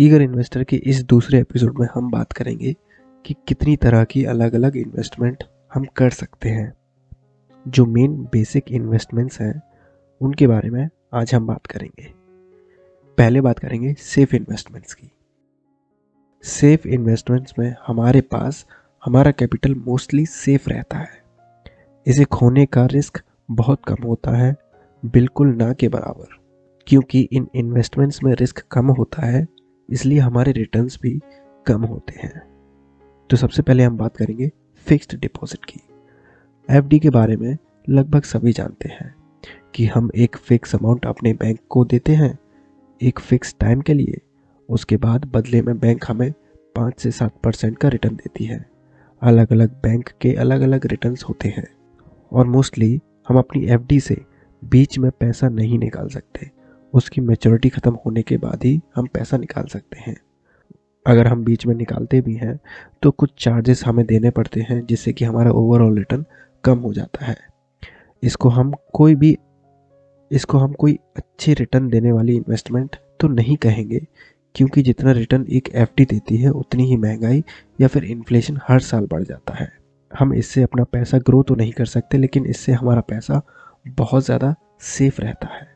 Eager investor के इस दूसरे एपिसोड में हम बात करेंगे कि कितनी तरह की अलग अलग इन्वेस्टमेंट हम कर सकते हैं। जो मेन बेसिक इन्वेस्टमेंट्स हैं उनके बारे में आज हम बात करेंगे। पहले बात करेंगे सेफ इन्वेस्टमेंट्स की। सेफ इन्वेस्टमेंट्स में हमारे पास हमारा कैपिटल मोस्टली सेफ रहता है, इसे खोने का रिस्क बहुत कम होता है, बिल्कुल ना के बराबर। क्योंकि इन इन्वेस्टमेंट्स में रिस्क कम होता है, इसलिए हमारे रिटर्न्स भी कम होते हैं। तो सबसे पहले हम बात करेंगे फिक्स्ड डिपॉजिट की। एफडी के बारे में लगभग सभी जानते हैं कि हम एक फिक्स अमाउंट अपने बैंक को देते हैं एक फिक्स टाइम के लिए, उसके बाद बदले में बैंक हमें 5 से 7% का रिटर्न देती है। अलग अलग बैंक के अलग अलग रिटर्न्स होते हैं और मोस्टली हम अपनी एफडी से बीच में पैसा नहीं निकाल सकते, उसकी मैच्योरिटी ख़त्म होने के बाद ही हम पैसा निकाल सकते हैं। अगर हम बीच में निकालते भी हैं तो कुछ चार्जेस हमें देने पड़ते हैं, जिससे कि हमारा ओवरऑल रिटर्न कम हो जाता है। इसको हम कोई अच्छे रिटर्न देने वाली इन्वेस्टमेंट तो नहीं कहेंगे, क्योंकि जितना रिटर्न एक एफडी देती है उतनी ही महंगाई या फिर इन्फ्लेशन हर साल बढ़ जाता है। हम इससे अपना पैसा ग्रो तो नहीं कर सकते, लेकिन इससे हमारा पैसा बहुत ज़्यादा सेफ रहता है।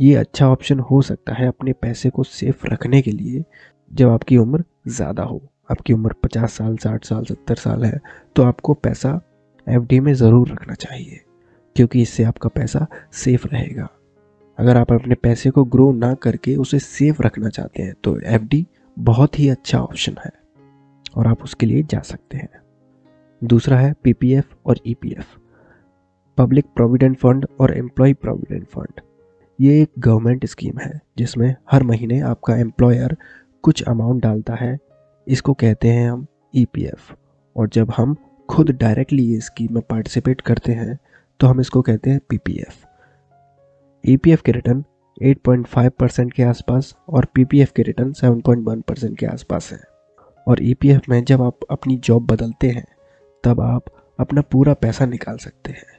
ये अच्छा ऑप्शन हो सकता है अपने पैसे को सेफ रखने के लिए जब आपकी उम्र ज़्यादा हो। आपकी उम्र 50 साल, 60 साल, 70 साल है तो आपको पैसा एफडी में ज़रूर रखना चाहिए, क्योंकि इससे आपका पैसा सेफ रहेगा। अगर आप अपने पैसे को ग्रो ना करके उसे सेफ रखना चाहते हैं तो एफडी बहुत ही अच्छा ऑप्शन है और आप उसके लिए जा सकते हैं। दूसरा है पीपीएफ और ईपीएफ, पब्लिक प्रोविडेंट फंड और एम्प्लॉय प्रोविडेंट फंड। ये एक गवर्नमेंट स्कीम है जिसमें हर महीने आपका एम्प्लॉयर कुछ अमाउंट डालता है। इसको कहते हैं हम ईपीएफ। और जब हम खुद डायरेक्टली ये स्कीम में पार्टिसिपेट करते हैं तो हम इसको कहते हैं पीपीएफ। ईपीएफ के रिटर्न 8.5% के आसपास और पीपीएफ के रिटर्न 7.1% के आसपास हैं। और ईपीएफ में जब आप अपनी जॉब बदलते हैं तब आप अपना पूरा पैसा निकाल सकते हैं।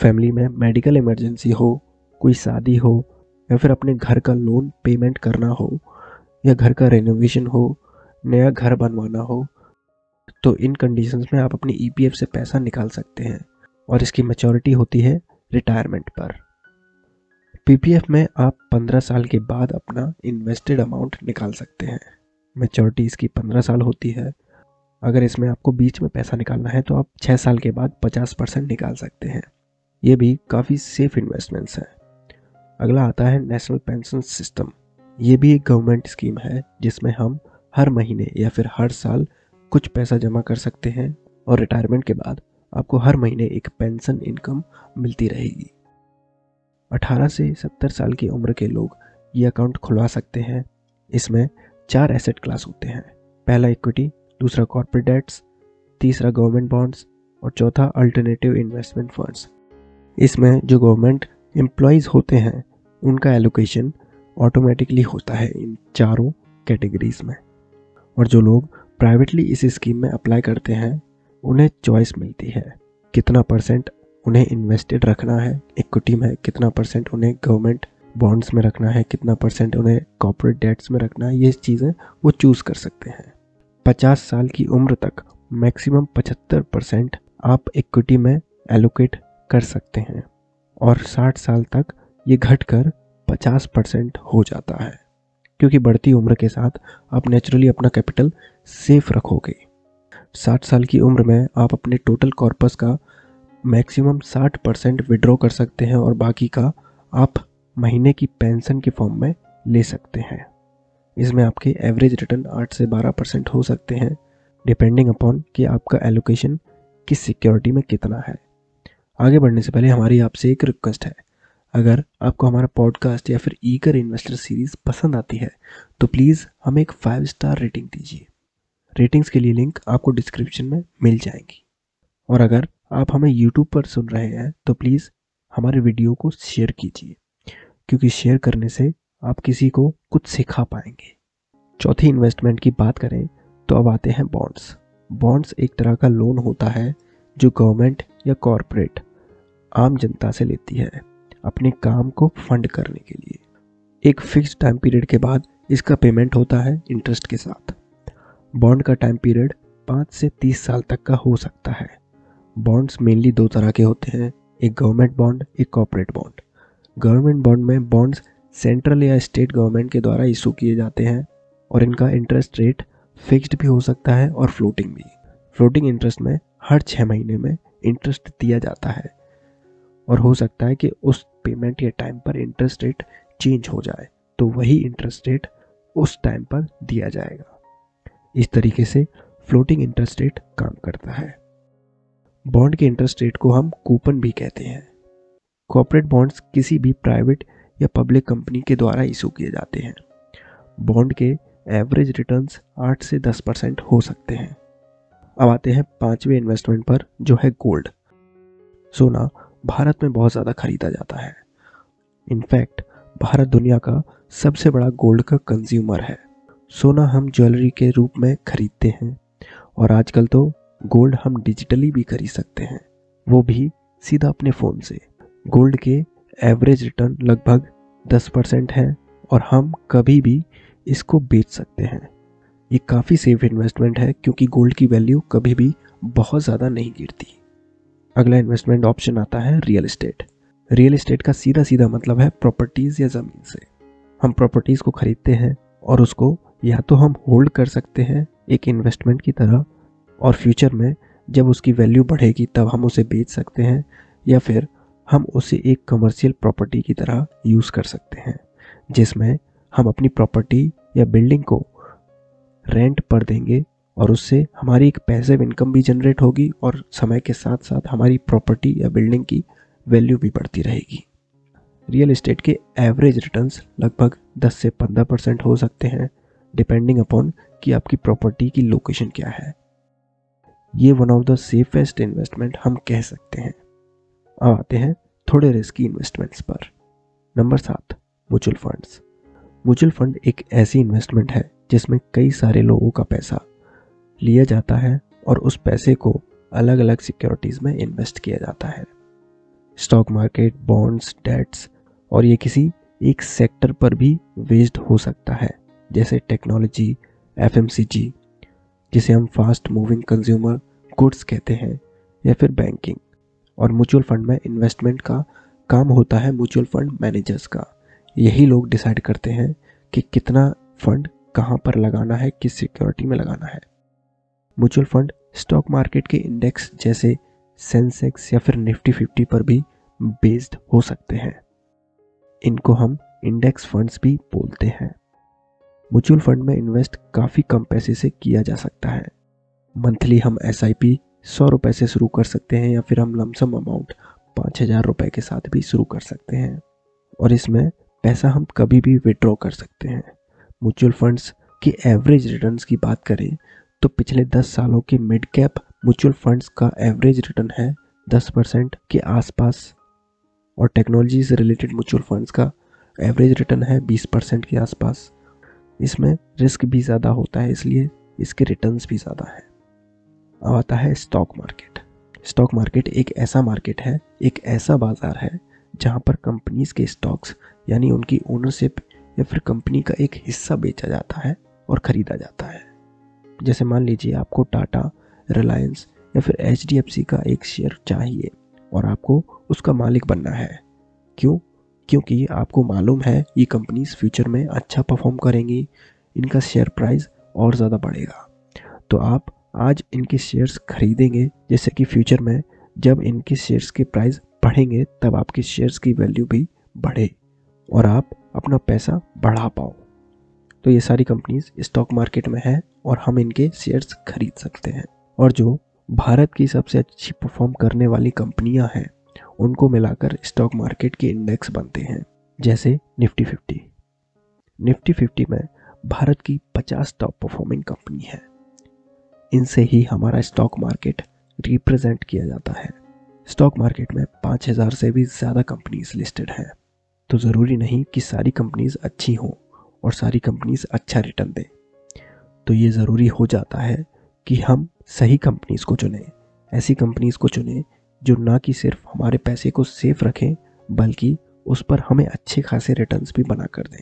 फैमिली में मेडिकल इमरजेंसी हो, कोई शादी हो, या फिर अपने घर का लोन पेमेंट करना हो, या घर का रेनोवेशन हो, नया घर बनवाना हो, तो इन कंडीशंस में आप अपनी ईपीएफ से पैसा निकाल सकते हैं और इसकी मैच्योरिटी होती है रिटायरमेंट पर। पीपीएफ में आप 15 साल के बाद अपना इन्वेस्टेड अमाउंट निकाल सकते हैं। मैच्योरिटी इसकी 15 साल होती है। अगर इसमें आपको बीच में पैसा निकालना है तो आप 6 साल के बाद 50% निकाल सकते हैं। ये भी काफ़ी सेफ इन्वेस्टमेंट्स हैं। अगला आता है नेशनल पेंशन सिस्टम। ये भी एक गवर्नमेंट स्कीम है जिसमें हम हर महीने या फिर हर साल कुछ पैसा जमा कर सकते हैं और रिटायरमेंट के बाद आपको हर महीने एक पेंशन इनकम मिलती रहेगी। 18 से 70 साल की उम्र के लोग ये अकाउंट खुलवा सकते हैं। इसमें 4 एसेट क्लास होते हैं। पहला इक्विटी, दूसरा कॉर्पोरेट डेट्स, तीसरा गवर्नमेंट बॉन्ड्स और चौथा अल्टरनेटिव इन्वेस्टमेंट फंड्स। इसमें जो गवर्नमेंट एम्प्लॉयज़ होते हैं उनका एलोकेशन ऑटोमेटिकली होता है इन चारों कैटेगरीज में। और जो लोग प्राइवेटली इस स्कीम में अप्लाई करते हैं उन्हें चॉइस मिलती है कितना परसेंट उन्हें इन्वेस्टेड रखना है इक्विटी में, कितना परसेंट उन्हें गवर्नमेंट बॉन्ड्स में रखना है, कितना परसेंट उन्हें कॉर्पोरेट डेट्स में रखना है। ये चीज़ें वो चूज़ कर सकते हैं। 50 साल की उम्र तक मैक्सिमम 75% आप इक्विटी में एलोकेट कर सकते हैं और 60 साल तक ये घटकर 50% हो जाता है, क्योंकि बढ़ती उम्र के साथ आप नेचुरली अपना कैपिटल सेफ रखोगे। 60 साल की उम्र में आप अपने टोटल कॉर्पस का मैक्सिमम 60% विड्रॉ कर सकते हैं और बाकी का आप महीने की पेंशन के फॉर्म में ले सकते हैं। इसमें आपके एवरेज रिटर्न 8 से 12% हो सकते हैं, डिपेंडिंग अपॉन कि आपका एलोकेशन किस सिक्योरिटी में कितना है। आगे बढ़ने से पहले हमारी आपसे एक रिक्वेस्ट है, अगर आपको हमारा पॉडकास्ट या फिर ईगर इन्वेस्टर सीरीज़ पसंद आती है तो प्लीज़ हमें एक 5 स्टार रेटिंग दीजिए। रेटिंग्स के लिए लिंक आपको डिस्क्रिप्शन में मिल जाएंगी। और अगर आप हमें यूट्यूब पर सुन रहे हैं तो प्लीज़ हमारे वीडियो को शेयर कीजिए, क्योंकि शेयर करने से आप किसी को कुछ सिखा पाएंगे। चौथी इन्वेस्टमेंट की बात करें तो अब आते हैं बॉन्ड्स। बॉन्ड्स एक तरह का लोन होता है जो गवर्नमेंट या कॉरपोरेट आम जनता से लेती है अपने काम को फंड करने के लिए। एक फिक्स टाइम पीरियड के बाद इसका पेमेंट होता है इंटरेस्ट के साथ। बॉन्ड का टाइम पीरियड 5 से 30 साल तक का हो सकता है। बॉन्ड्स मेनली 2 तरह के होते हैं, एक गवर्नमेंट बॉन्ड, एक कॉर्पोरेट बॉन्ड। गवर्नमेंट बॉन्ड में बॉन्ड्स सेंट्रल या स्टेट गवर्नमेंट के द्वारा इशू किए जाते हैं और इनका इंटरेस्ट रेट फिक्स्ड भी हो सकता है और फ्लोटिंग भी। फ्लोटिंग इंटरेस्ट में हर 6 महीने में इंटरेस्ट दिया जाता है और हो सकता है कि उस पेमेंट के टाइम पर इंटरेस्ट रेट चेंज हो जाए, तो वही इंटरेस्ट रेट उस टाइम पर दिया जाएगा। इस तरीके से फ्लोटिंग इंटरेस्ट रेट काम करता है। बॉन्ड के इंटरेस्ट रेट को हम कूपन भी कहते हैं। कॉर्पोरेट बॉन्ड्स किसी भी प्राइवेट या पब्लिक कंपनी के द्वारा इशू किए जाते हैं। बॉन्ड के एवरेज रिटर्न्स 8 से 10% हो सकते हैं। अब आते हैं 5वें इन्वेस्टमेंट पर, जो है गोल्ड। सोना भारत में बहुत ज़्यादा खरीदा जाता है। इनफैक्ट भारत दुनिया का सबसे बड़ा गोल्ड का कंज्यूमर है। सोना हम ज्वेलरी के रूप में खरीदते हैं और आजकल तो गोल्ड हम डिजिटली भी खरीद सकते हैं, वो भी सीधा अपने फ़ोन से। गोल्ड के एवरेज रिटर्न लगभग 10% है और हम कभी भी इसको बेच सकते हैं। ये काफ़ी सेफ इन्वेस्टमेंट है क्योंकि गोल्ड की वैल्यू कभी भी बहुत ज़्यादा नहीं गिरती। अगला इन्वेस्टमेंट ऑप्शन आता है रियल एस्टेट। रियल एस्टेट का सीधा मतलब है प्रॉपर्टीज़ या ज़मीन से। हम प्रॉपर्टीज़ को खरीदते हैं और उसको या तो हम होल्ड कर सकते हैं एक इन्वेस्टमेंट की तरह और फ्यूचर में जब उसकी वैल्यू बढ़ेगी तब हम उसे बेच सकते हैं, या फिर हम उसे एक कमर्शियल प्रॉपर्टी की तरह यूज़ कर सकते हैं जिसमें हम अपनी प्रॉपर्टी या बिल्डिंग को रेंट पर देंगे और उससे हमारी एक पैसिव इनकम भी जनरेट होगी और समय के साथ साथ हमारी प्रॉपर्टी या बिल्डिंग की वैल्यू भी बढ़ती रहेगी। रियल एस्टेट के एवरेज रिटर्न्स लगभग 10 से 15% हो सकते हैं, डिपेंडिंग अपॉन कि आपकी प्रॉपर्टी की लोकेशन क्या है। ये one of the safest investment हम कह सकते हैं। अब आते हैं थोड़े रिस्की इन्वेस्टमेंट्स पर। Number 7, mutual funds. Mutual fund एक ऐसी इन्वेस्टमेंट है जिसमें कई सारे लोगों का पैसा लिया जाता है और उस पैसे को अलग अलग सिक्योरिटीज़ में इन्वेस्ट किया जाता है। स्टॉक मार्केट, बॉन्ड्स, डेट्स और ये किसी एक सेक्टर पर भी बेस्ड हो सकता है, जैसे टेक्नोलॉजी, एफएमसीजी जिसे हम फास्ट मूविंग कंज्यूमर गुड्स कहते हैं, या फिर बैंकिंग। और म्यूचुअल फंड में इन्वेस्टमेंट का काम होता है म्यूचुअल फंड मैनेजर्स का। यही लोग डिसाइड करते हैं कि कितना फंड कहां पर लगाना है, किस सिक्योरिटी में लगाना है। म्यूचुअल फंड स्टॉक मार्केट के इंडेक्स जैसे सेंसेक्स या फिर निफ्टी 50 पर भी बेस्ड हो सकते हैं। इनको हम इंडेक्स फंड्स भी बोलते हैं। म्यूचुअल फंड में इन्वेस्ट काफ़ी कम पैसे से किया जा सकता है। मंथली हम एसआईपी 100 रुपये से शुरू कर सकते हैं या फिर हम लमसम अमाउंट 5000 रुपये के साथ भी शुरू कर सकते हैं और इसमें पैसा हम कभी भी विड्रॉ कर सकते हैं। म्यूचुअल फंड्स के एवरेज रिटर्न्स की बात करें तो पिछले 10 सालों के मिड कैप म्यूचुअल फंड्स का एवरेज रिटर्न है 10% के आसपास और टेक्नोलॉजी से रिलेटेड म्यूचुअल फंड्स का एवरेज रिटर्न है 20% के आसपास। इसमें रिस्क भी ज़्यादा होता है, इसलिए इसके रिटर्न्स भी ज़्यादा हैं। अब आता है स्टॉक मार्केट। स्टॉक मार्केट एक ऐसा मार्केट है, एक ऐसा बाज़ार है जहाँ पर कंपनीज़ के स्टॉक्स यानी उनकी ओनरशिप या फिर कंपनी का एक हिस्सा बेचा जाता है और ख़रीदा जाता है। जैसे मान लीजिए आपको टाटा, रिलायंस या फिर एचडीएफसी का एक शेयर चाहिए और आपको उसका मालिक बनना है। क्यों? क्योंकि आपको मालूम है ये कंपनीज़ फ्यूचर में अच्छा परफॉर्म करेंगी, इनका शेयर प्राइस और ज़्यादा बढ़ेगा, तो आप आज इनके शेयर्स खरीदेंगे जैसे कि फ्यूचर में जब इनके शेयर्स के प्राइस बढ़ेंगे तब आपके शेयर्स की वैल्यू भी बढ़े और आप अपना पैसा बढ़ा पाओ। तो ये सारी कंपनीज स्टॉक मार्केट में हैं और हम इनके शेयर्स खरीद सकते हैं। और जो भारत की सबसे अच्छी परफॉर्म करने वाली कंपनियां हैं उनको मिलाकर स्टॉक मार्केट के इंडेक्स बनते हैं, जैसे निफ्टी 50। निफ्टी 50 में भारत की 50 टॉप परफॉर्मिंग कंपनी है। इनसे ही हमारा स्टॉक मार्केट रिप्रेजेंट किया जाता है। स्टॉक मार्केट में 5000 से भी ज़्यादा कंपनीज लिस्टेड हैं, तो ज़रूरी नहीं कि सारी कंपनीज अच्छी हों और सारी कंपनीज अच्छा रिटर्न दें। तो ये ज़रूरी हो जाता है कि हम सही कंपनीज को चुनें, ऐसी कंपनीज को चुनें जो ना कि सिर्फ हमारे पैसे को सेफ रखें बल्कि उस पर हमें अच्छे खासे रिटर्न्स भी बना कर दें।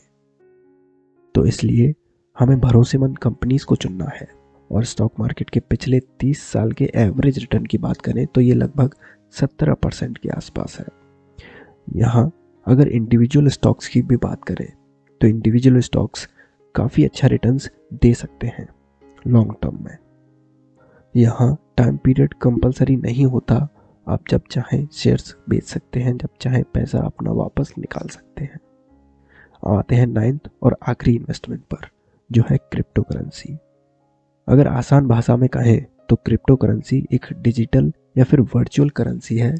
तो इसलिए हमें भरोसेमंद कंपनीज को चुनना है। और स्टॉक मार्केट के पिछले 30 साल के एवरेज रिटर्न की बात करें तो ये लगभग 17% के आसपास है। यहाँ अगर इंडिविजुअल स्टॉक्स की भी बात करें तो इंडिविजुअल स्टॉक्स काफ़ी अच्छा रिटर्न्स दे सकते हैं लॉन्ग टर्म में। यहाँ टाइम पीरियड कंपलसरी नहीं होता, आप जब चाहें शेयर्स बेच सकते हैं, जब चाहें पैसा अपना वापस निकाल सकते हैं। आते हैं 9th और आखिरी इन्वेस्टमेंट पर, जो है क्रिप्टो करेंसी। अगर आसान भाषा में कहें तो क्रिप्टो करेंसी एक डिजिटल या फिर वर्चुअल करेंसी है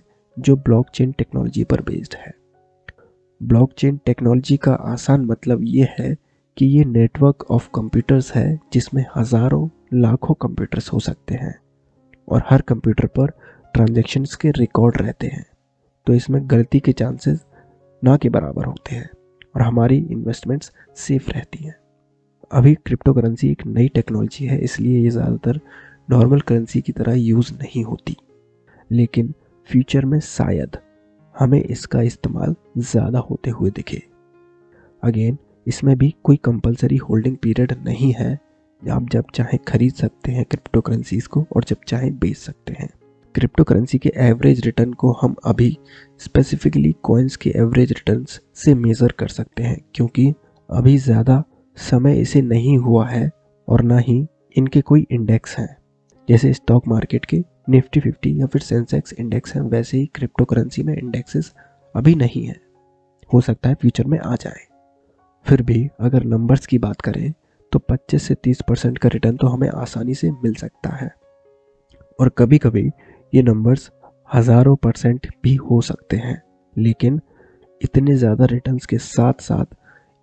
जो ब्लॉकचेन टेक्नोलॉजी पर बेस्ड है। ब्लॉकचेन टेक्नोलॉजी का आसान मतलब ये है कि ये नेटवर्क ऑफ कंप्यूटर्स है जिसमें हज़ारों लाखों कंप्यूटर्स हो सकते हैं और हर कंप्यूटर पर ट्रांजैक्शंस के रिकॉर्ड रहते हैं, तो इसमें गलती के चांसेस ना के बराबर होते हैं और हमारी इन्वेस्टमेंट्स सेफ रहती हैं। अभी क्रिप्टो करेंसी एक नई टेक्नोलॉजी है, इसलिए ये ज़्यादातर नॉर्मल करेंसी की तरह यूज़ नहीं होती, लेकिन फ्यूचर में शायद हमें इसका इस्तेमाल ज़्यादा होते हुए दिखे। अगेन, इसमें भी कोई कंपलसरी होल्डिंग पीरियड नहीं है, आप जब चाहें खरीद सकते हैं क्रिप्टो करेंसीज़ को और जब चाहें बेच सकते हैं। क्रिप्टो करेंसी के एवरेज रिटर्न को हम अभी स्पेसिफिकली कॉइन्स के एवरेज रिटर्न्स से मेज़र कर सकते हैं, क्योंकि अभी ज़्यादा समय इसे नहीं हुआ है और ना ही इनके कोई इंडेक्स हैं। जैसे स्टॉक मार्केट के निफ्टी 50 या फिर सेंसेक्स इंडेक्स हैं, वैसे ही क्रिप्टो करेंसी में इंडेक्सेस अभी नहीं हैं, हो सकता है फ्यूचर में आ जाए। फिर भी अगर नंबर्स की बात करें तो 25 से 30% का रिटर्न तो हमें आसानी से मिल सकता है और कभी कभी ये नंबर्स हज़ारों % भी हो सकते हैं, लेकिन इतने ज़्यादा रिटर्न्स के साथ साथ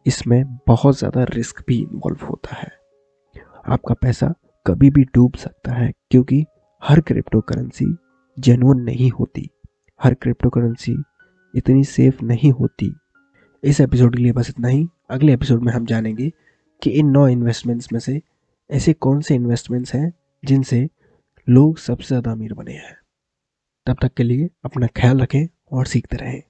इसमें बहुत ज़्यादा रिस्क भी इन्वॉल्व होता है। आपका पैसा कभी भी डूब सकता है क्योंकि हर क्रिप्टो करेंसी जेन्युइन नहीं होती, हर क्रिप्टो करेंसी इतनी सेफ नहीं होती। इस एपिसोड के लिए बस इतना ही। अगले एपिसोड में हम जानेंगे कि इन 9 इन्वेस्टमेंट्स में से ऐसे कौन से इन्वेस्टमेंट्स हैं जिनसे लोग सबसे ज़्यादा अमीर बने हैं। तब तक के लिए अपना ख्याल रखें और सीखते रहें।